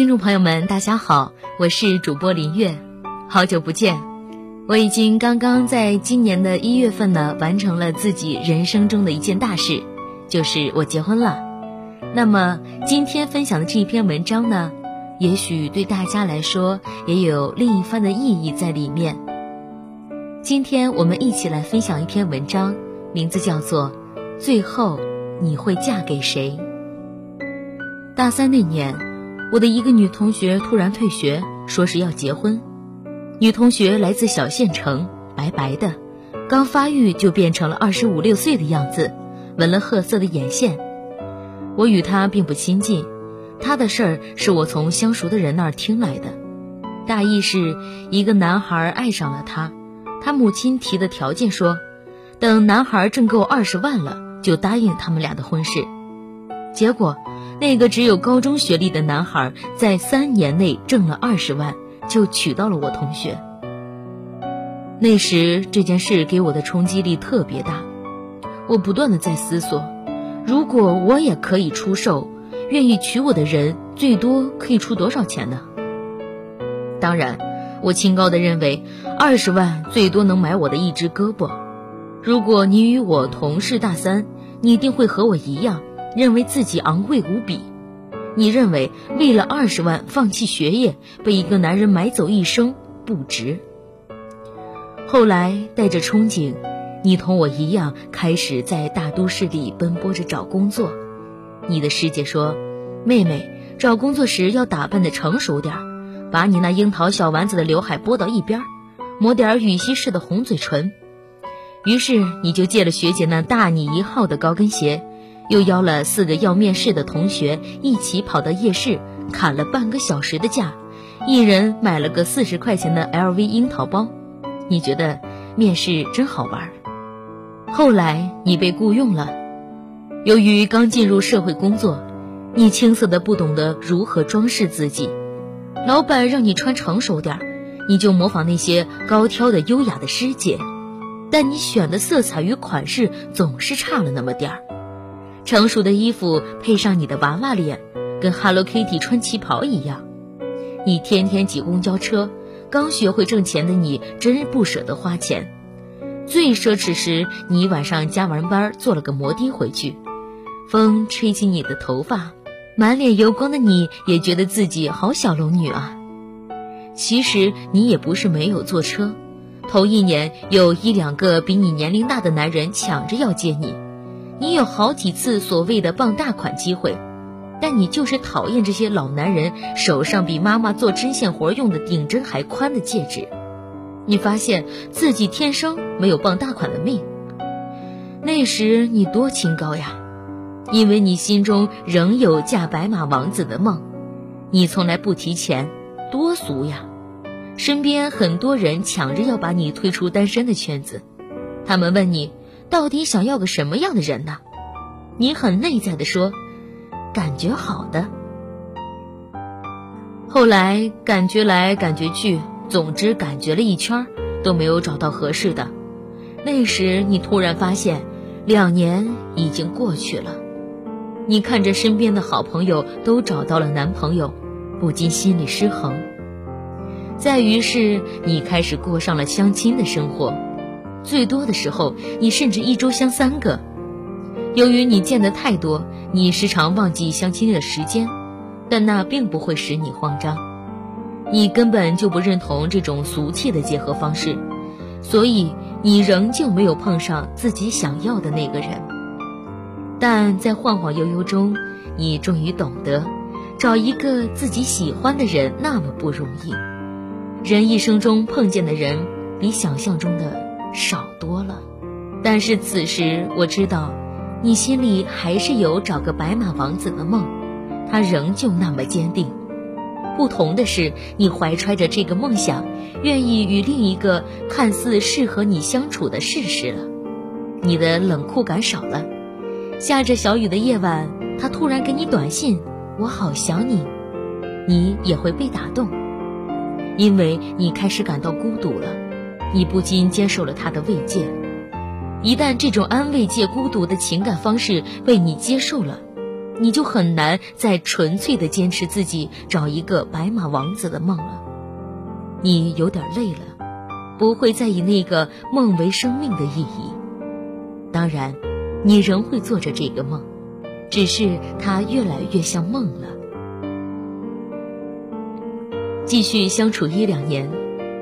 听众朋友们大家好，我是主播林月，好久不见。我已经刚在今年的1月份呢完成了自己人生中的一件大事，就是我结婚了。那么今天分享的这一篇文章呢，也许对大家来说也有另一番的意义在里面。今天我们一起来分享一篇文章，名字叫做《最后你会嫁给谁》。大3那年，我的一个女同学突然退学，说是要结婚。女同学来自小县城，白白的，刚发育就变成了25、26岁的样子，纹了褐色的眼线。我与她并不亲近，她的事儿是我从相熟的人那儿听来的。大意是一个男孩爱上了她，她母亲提的条件说，等男孩挣够20万了，就答应他们俩的婚事。结果那个只有高中学历的男孩在3年内挣了20万，就娶到了我同学。那时这件事给我的冲击力特别大，我不断的在思索，如果我也可以出售，愿意娶我的人最多可以出多少钱呢？当然我清高的认为20万最多能买我的一只胳膊。如果你与我同是大3，你一定会和我一样认为自己昂贵无比。你认为为了20万放弃学业，被一个男人买走一生不值。后来带着憧憬，你同我一样开始在大都市里奔波着找工作。你的师姐说，妹妹找工作时要打扮得成熟点，把你那樱桃小丸子的刘海拨到一边，抹点羽西式的红嘴唇。于是你就借了学姐那大你1号的高跟鞋，又邀了4个要面试的同学一起跑到夜市，砍了半个小时的价，一人买了个40块钱的 LV 樱桃包。你觉得面试真好玩。后来你被雇佣了，由于刚进入社会工作，你青涩的不懂得如何装饰自己。老板让你穿成熟点，你就模仿那些高挑的优雅的师姐，但你选的色彩与款式总是差了那么点儿。成熟的衣服配上你的娃娃脸，跟 Hello Kitty 穿旗袍一样。你天天挤公交车，刚学会挣钱的你真不舍得花钱。最奢侈时，你晚上加完班做了个摩的回去，风吹起你的头发，满脸油光的你也觉得自己好小龙女啊。其实你也不是没有坐车，头1年有1、2个比你年龄大的男人抢着要接你，你有好几次所谓的傍大款机会，但你就是讨厌这些老男人手上比妈妈做针线活用的顶针还宽的戒指。你发现自己天生没有傍大款的命。那时你多清高呀，因为你心中仍有嫁白马王子的梦。你从来不提钱，多俗呀。身边很多人抢着要把你推出单身的圈子，他们问你到底想要个什么样的人呢？你很内在的说，感觉好的。后来感觉来感觉去，总之感觉了一圈都没有找到合适的。那时你突然发现2年已经过去了，你看着身边的好朋友都找到了男朋友，不禁心里失衡。再于是你开始过上了相亲的生活，最多的时候你甚至1周相3个。由于你见得太多，你时常忘记相亲的时间，但那并不会使你慌张。你根本就不认同这种俗气的结合方式，所以你仍旧没有碰上自己想要的那个人。但在晃晃悠悠中，你终于懂得，找一个自己喜欢的人那么不容易。人一生中碰见的人比想象中的少多了，但是此时我知道，你心里还是有找个白马王子的梦，他仍旧那么坚定。不同的是，你怀揣着这个梦想，愿意与另一个看似适合你相处的试试了。你的冷酷感少了，下着小雨的夜晚，他突然给你短信，我好想你，你也会被打动，因为你开始感到孤独了。你不禁接受了他的慰藉，一旦这种安慰借孤独的情感方式被你接受了，你就很难再纯粹的坚持自己找一个白马王子的梦了。你有点累了，不会再以那个梦为生命的意义。当然，你仍会做着这个梦，只是它越来越像梦了。继续相处1-2年，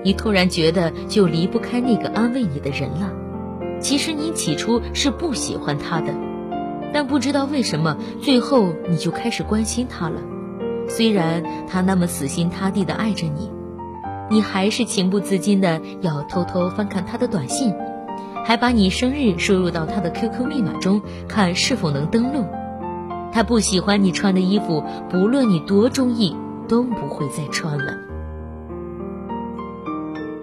你突然觉得就离不开那个安慰你的人了。其实你起初是不喜欢他的，但不知道为什么最后你就开始关心他了。虽然他那么死心塌地地爱着你，你还是情不自禁地要偷偷翻看他的短信，还把你生日输入到他的 QQ 密码中，看是否能登录。他不喜欢你穿的衣服，不论你多中意都不会再穿了。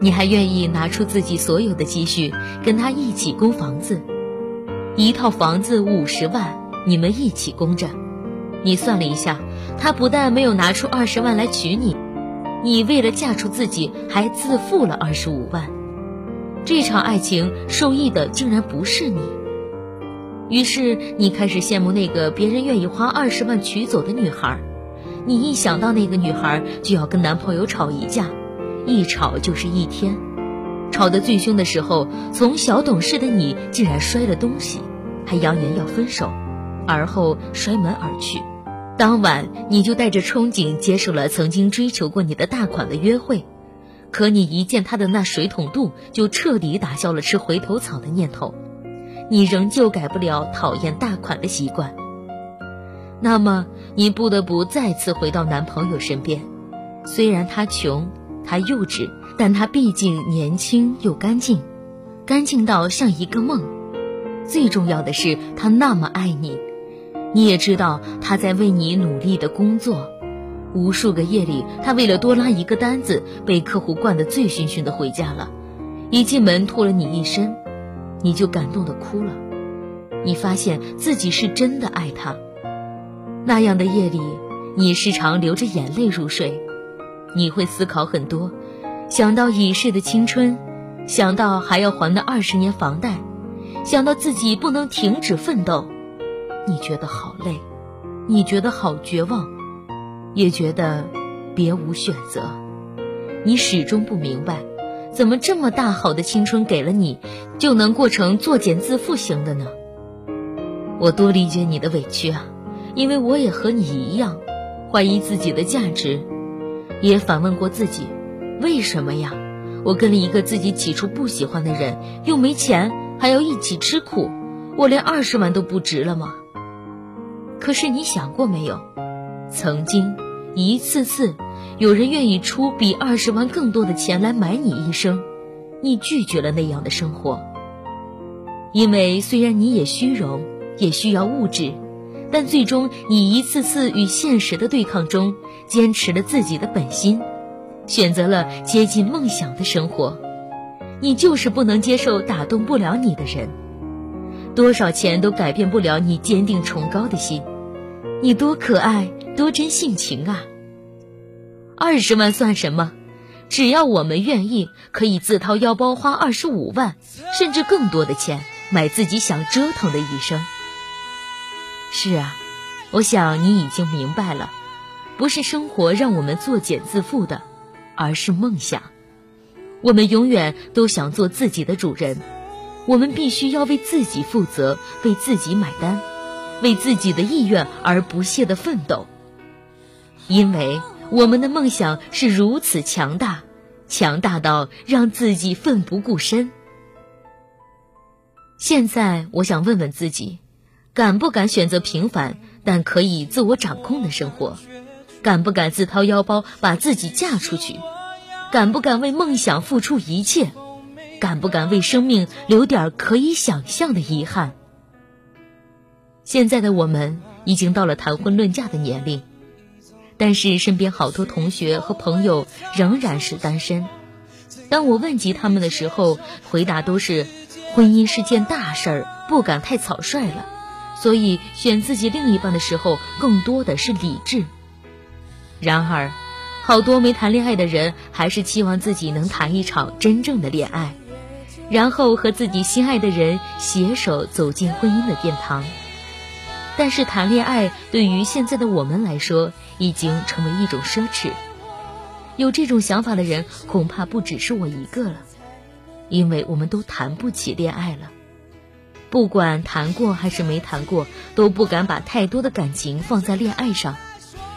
你还愿意拿出自己所有的积蓄跟他一起供房子，一套房子50万，你们一起供着。你算了一下，他不但没有拿出20万来娶你，你为了嫁出自己还自付了25万。这场爱情受益的竟然不是你，于是你开始羡慕那个别人愿意花20万娶走的女孩。你一想到那个女孩就要跟男朋友吵一架，一吵就是1天，吵得最凶的时候，从小懂事的你竟然摔了东西，还扬言要分手，而后摔门而去。当晚你就带着憧憬接受了曾经追求过你的大款的约会，可你一见他的那水桶肚就彻底打消了吃回头草的念头，你仍旧改不了讨厌大款的习惯。那么你不得不再次回到男朋友身边，虽然他穷他幼稚，但他毕竟年轻又干净，干净到像一个梦。最重要的是他那么爱你，你也知道他在为你努力的工作。无数个夜里，他为了多拉一个单子被客户灌得醉醺醺的回家了，一进门吐了你一身，你就感动的哭了。你发现自己是真的爱他。那样的夜里，你时常流着眼泪入睡。你会思考很多，想到已逝的青春，想到还要还的20年房贷，想到自己不能停止奋斗，你觉得好累，你觉得好绝望，也觉得别无选择。你始终不明白，怎么这么大好的青春给了你，就能过成作茧自缚型的呢？我多理解你的委屈啊，因为我也和你一样，怀疑自己的价值，也反问过自己，为什么呀？我跟了一个自己起初不喜欢的人，又没钱，还要一起吃苦，我连20万都不值了吗？可是你想过没有，曾经一次次有人愿意出比20万更多的钱来买你一生，你拒绝了那样的生活。因为虽然你也虚荣，也需要物质，但最终你一次次与现实的对抗中，坚持了自己的本心，选择了接近梦想的生活。你就是不能接受打动不了你的人，多少钱都改变不了你坚定崇高的心。你多可爱，多真性情啊！20万算什么？只要我们愿意，可以自掏腰包花25万，甚至更多的钱，买自己想折腾的一生。是啊，我想你已经明白了，不是生活让我们作茧自缚的，而是梦想。我们永远都想做自己的主人，我们必须要为自己负责，为自己买单，为自己的意愿而不懈的奋斗。因为我们的梦想是如此强大，强大到让自己奋不顾身。现在我想问问自己，敢不敢选择平凡但可以自我掌控的生活？敢不敢自掏腰包把自己嫁出去？敢不敢为梦想付出一切？敢不敢为生命留点可以想象的遗憾？现在的我们已经到了谈婚论嫁的年龄，但是身边好多同学和朋友仍然是单身。当我问及他们的时候，回答都是婚姻是件大事儿，不敢太草率了，所以选自己另一半的时候更多的是理智。然而好多没谈恋爱的人还是期望自己能谈一场真正的恋爱，然后和自己心爱的人携手走进婚姻的殿堂。但是谈恋爱对于现在的我们来说，已经成为一种奢侈。有这种想法的人恐怕不只是我一个了，因为我们都谈不起恋爱了。不管谈过还是没谈过，都不敢把太多的感情放在恋爱上，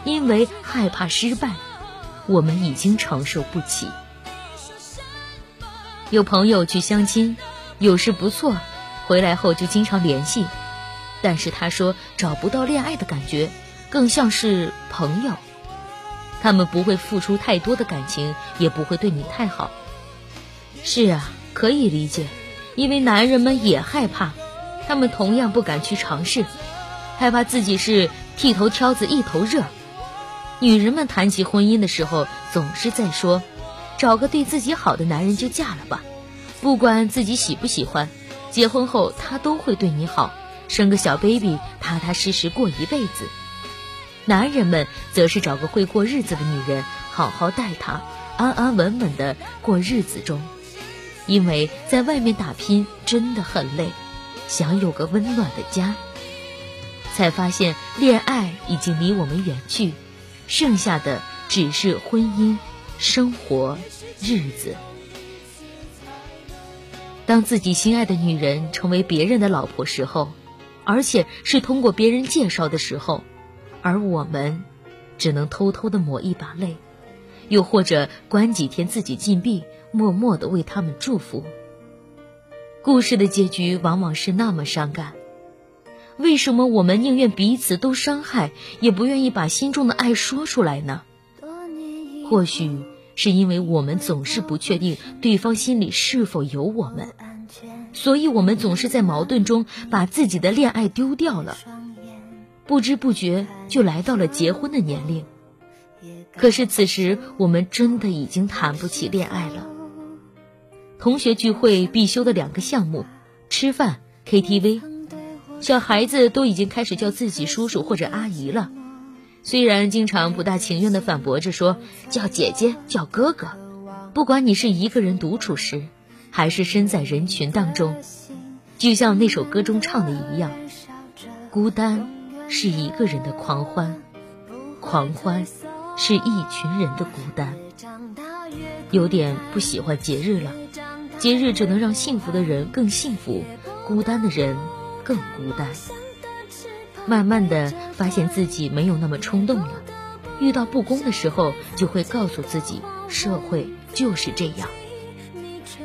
因为害怕失败，我们已经承受不起。有朋友去相亲，有时不错，回来后就经常联系，但是他说找不到恋爱的感觉，更像是朋友。他们不会付出太多的感情，也不会对你太好。是啊，可以理解，因为男人们也害怕，他们同样不敢去尝试，害怕自己是剃头挑子一头热。女人们谈起婚姻的时候，总是在说找个对自己好的男人就嫁了吧，不管自己喜不喜欢，结婚后他都会对你好，生个小 baby 踏踏实实过一辈子。男人们则是找个会过日子的女人，好好待她，安安稳稳的过日子中，因为在外面打拼真的很累，想有个温暖的家。才发现恋爱已经离我们远去，剩下的只是婚姻、生活、日子。当自己心爱的女人成为别人的老婆时候，而且是通过别人介绍的时候，而我们只能偷偷地抹一把泪，又或者关几天自己禁闭，默默地为他们祝福。故事的结局往往是那么伤感，为什么我们宁愿彼此都伤害，也不愿意把心中的爱说出来呢？或许是因为我们总是不确定对方心里是否有我们，所以我们总是在矛盾中把自己的恋爱丢掉了，不知不觉就来到了结婚的年龄。可是此时我们真的已经谈不起恋爱了。同学聚会必修的两个项目，吃饭、 KTV， 小孩子都已经开始叫自己叔叔或者阿姨了，虽然经常不大情愿地反驳着说叫姐姐叫哥哥。不管你是一个人独处时，还是身在人群当中，就像那首歌中唱的一样，孤单是一个人的狂欢，狂欢是一群人的孤单。有点不喜欢节日了，节日只能让幸福的人更幸福，孤单的人更孤单。慢慢的发现自己没有那么冲动了，遇到不公的时候就会告诉自己，社会就是这样。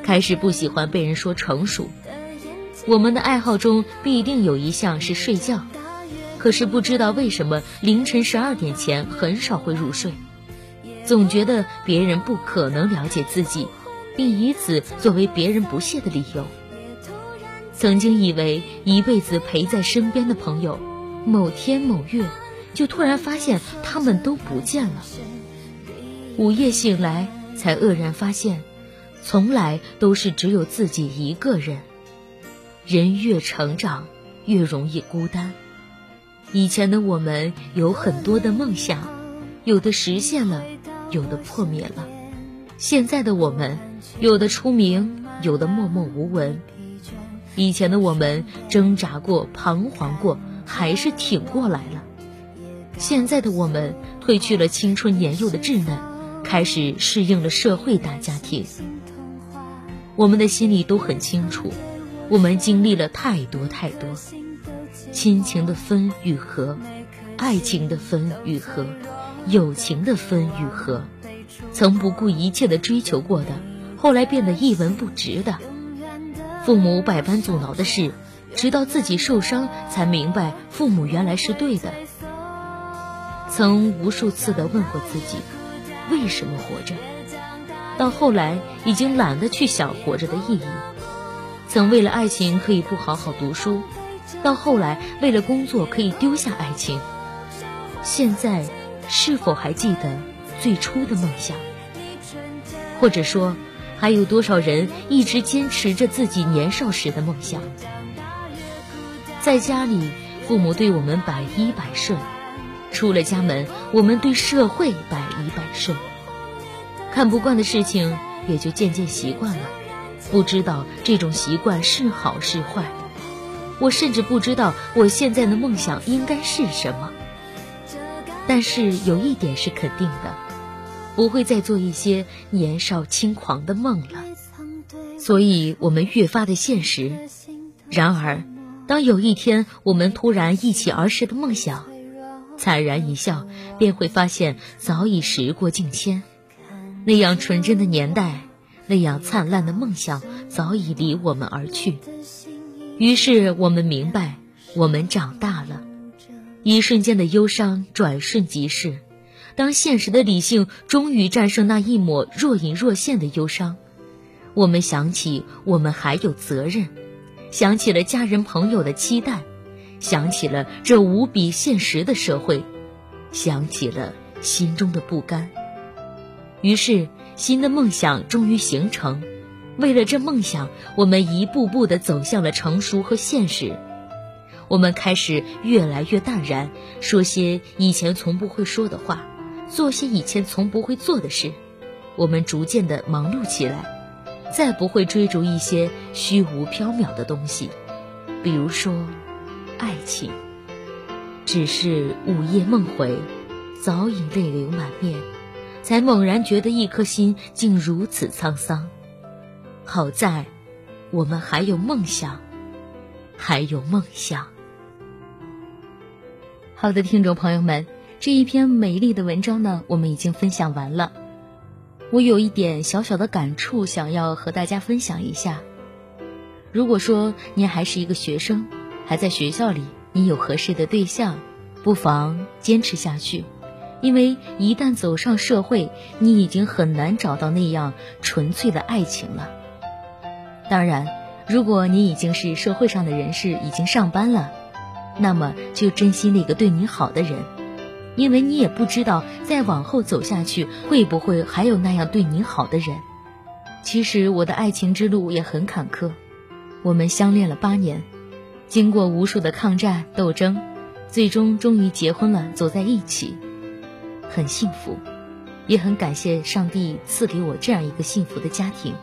开始不喜欢被人说成熟。我们的爱好中必定有一项是睡觉，可是不知道为什么凌晨12点前很少会入睡，总觉得别人不可能了解自己，并以此作为别人不屑的理由。曾经以为一辈子陪在身边的朋友，某天某月就突然发现他们都不见了。午夜醒来才愕然发现，从来都是只有自己一个人。人越成长越容易孤单。以前的我们有很多的梦想，有的实现了，有的破灭了。现在的我们，有的出名，有的默默无闻。以前的我们挣扎过，彷徨过，还是挺过来了。现在的我们褪去了青春年幼的稚嫩，开始适应了社会大家庭。我们的心里都很清楚，我们经历了太多太多，亲情的分与合，爱情的分与合，友情的分与合，曾不顾一切的追求过的，后来变得一文不值的，父母百般阻挠的事，直到自己受伤才明白父母原来是对的。曾无数次的问过自己，为什么活着，到后来已经懒得去想活着的意义。曾为了爱情可以不好好读书，到后来为了工作可以丢下爱情。现在是否还记得最初的梦想？或者说还有多少人一直坚持着自己年少时的梦想？在家里父母对我们百依百顺，出了家门我们对社会百依百顺，看不惯的事情也就渐渐习惯了，不知道这种习惯是好是坏。我甚至不知道我现在的梦想应该是什么。但是有一点是肯定的，不会再做一些年少轻狂的梦了。所以我们越发的现实。然而当有一天我们突然忆起儿时的梦想，惨然一笑，便会发现早已时过境迁。那样纯真的年代，那样灿烂的梦想早已离我们而去。于是我们明白，我们长大了。一瞬间的忧伤转瞬即逝，当现实的理性终于战胜那一抹若隐若现的忧伤，我们想起我们还有责任，想起了家人朋友的期待，想起了这无比现实的社会，想起了心中的不甘。于是新的梦想终于形成，为了这梦想，我们一步步地走向了成熟和现实。我们开始越来越淡然，说些以前从不会说的话，做些以前从不会做的事。我们逐渐地忙碌起来，再不会追逐一些虚无缥缈的东西，比如说爱情。只是午夜梦回，早已泪流满面，才猛然觉得一颗心竟如此沧桑。好在我们还有梦想，还有梦想。好的，听众朋友们，这一篇美丽的文章呢，我们已经分享完了。我有一点小小的感触，想要和大家分享一下。如果说您还是一个学生，还在学校里，你有合适的对象，不妨坚持下去。因为一旦走上社会，你已经很难找到那样纯粹的爱情了。当然，如果你已经是社会上的人士，已经上班了，那么就珍惜那个对你好的人。因为你也不知道再往后走下去会不会还有那样对你好的人。其实我的爱情之路也很坎坷，我们相恋了8年，经过无数的抗战斗争，最终终于结婚了，走在一起，很幸福，也很感谢上帝赐给我这样一个幸福的家庭。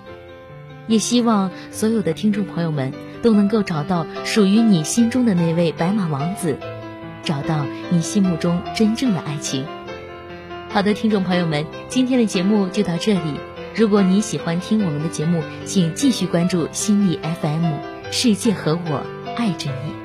也希望所有的听众朋友们都能够找到属于你心中的那位白马王子，找到你心目中真正的爱情。好的，听众朋友们，今天的节目就到这里。如果你喜欢听我们的节目，请继续关注心理 FM 世界和我爱着你。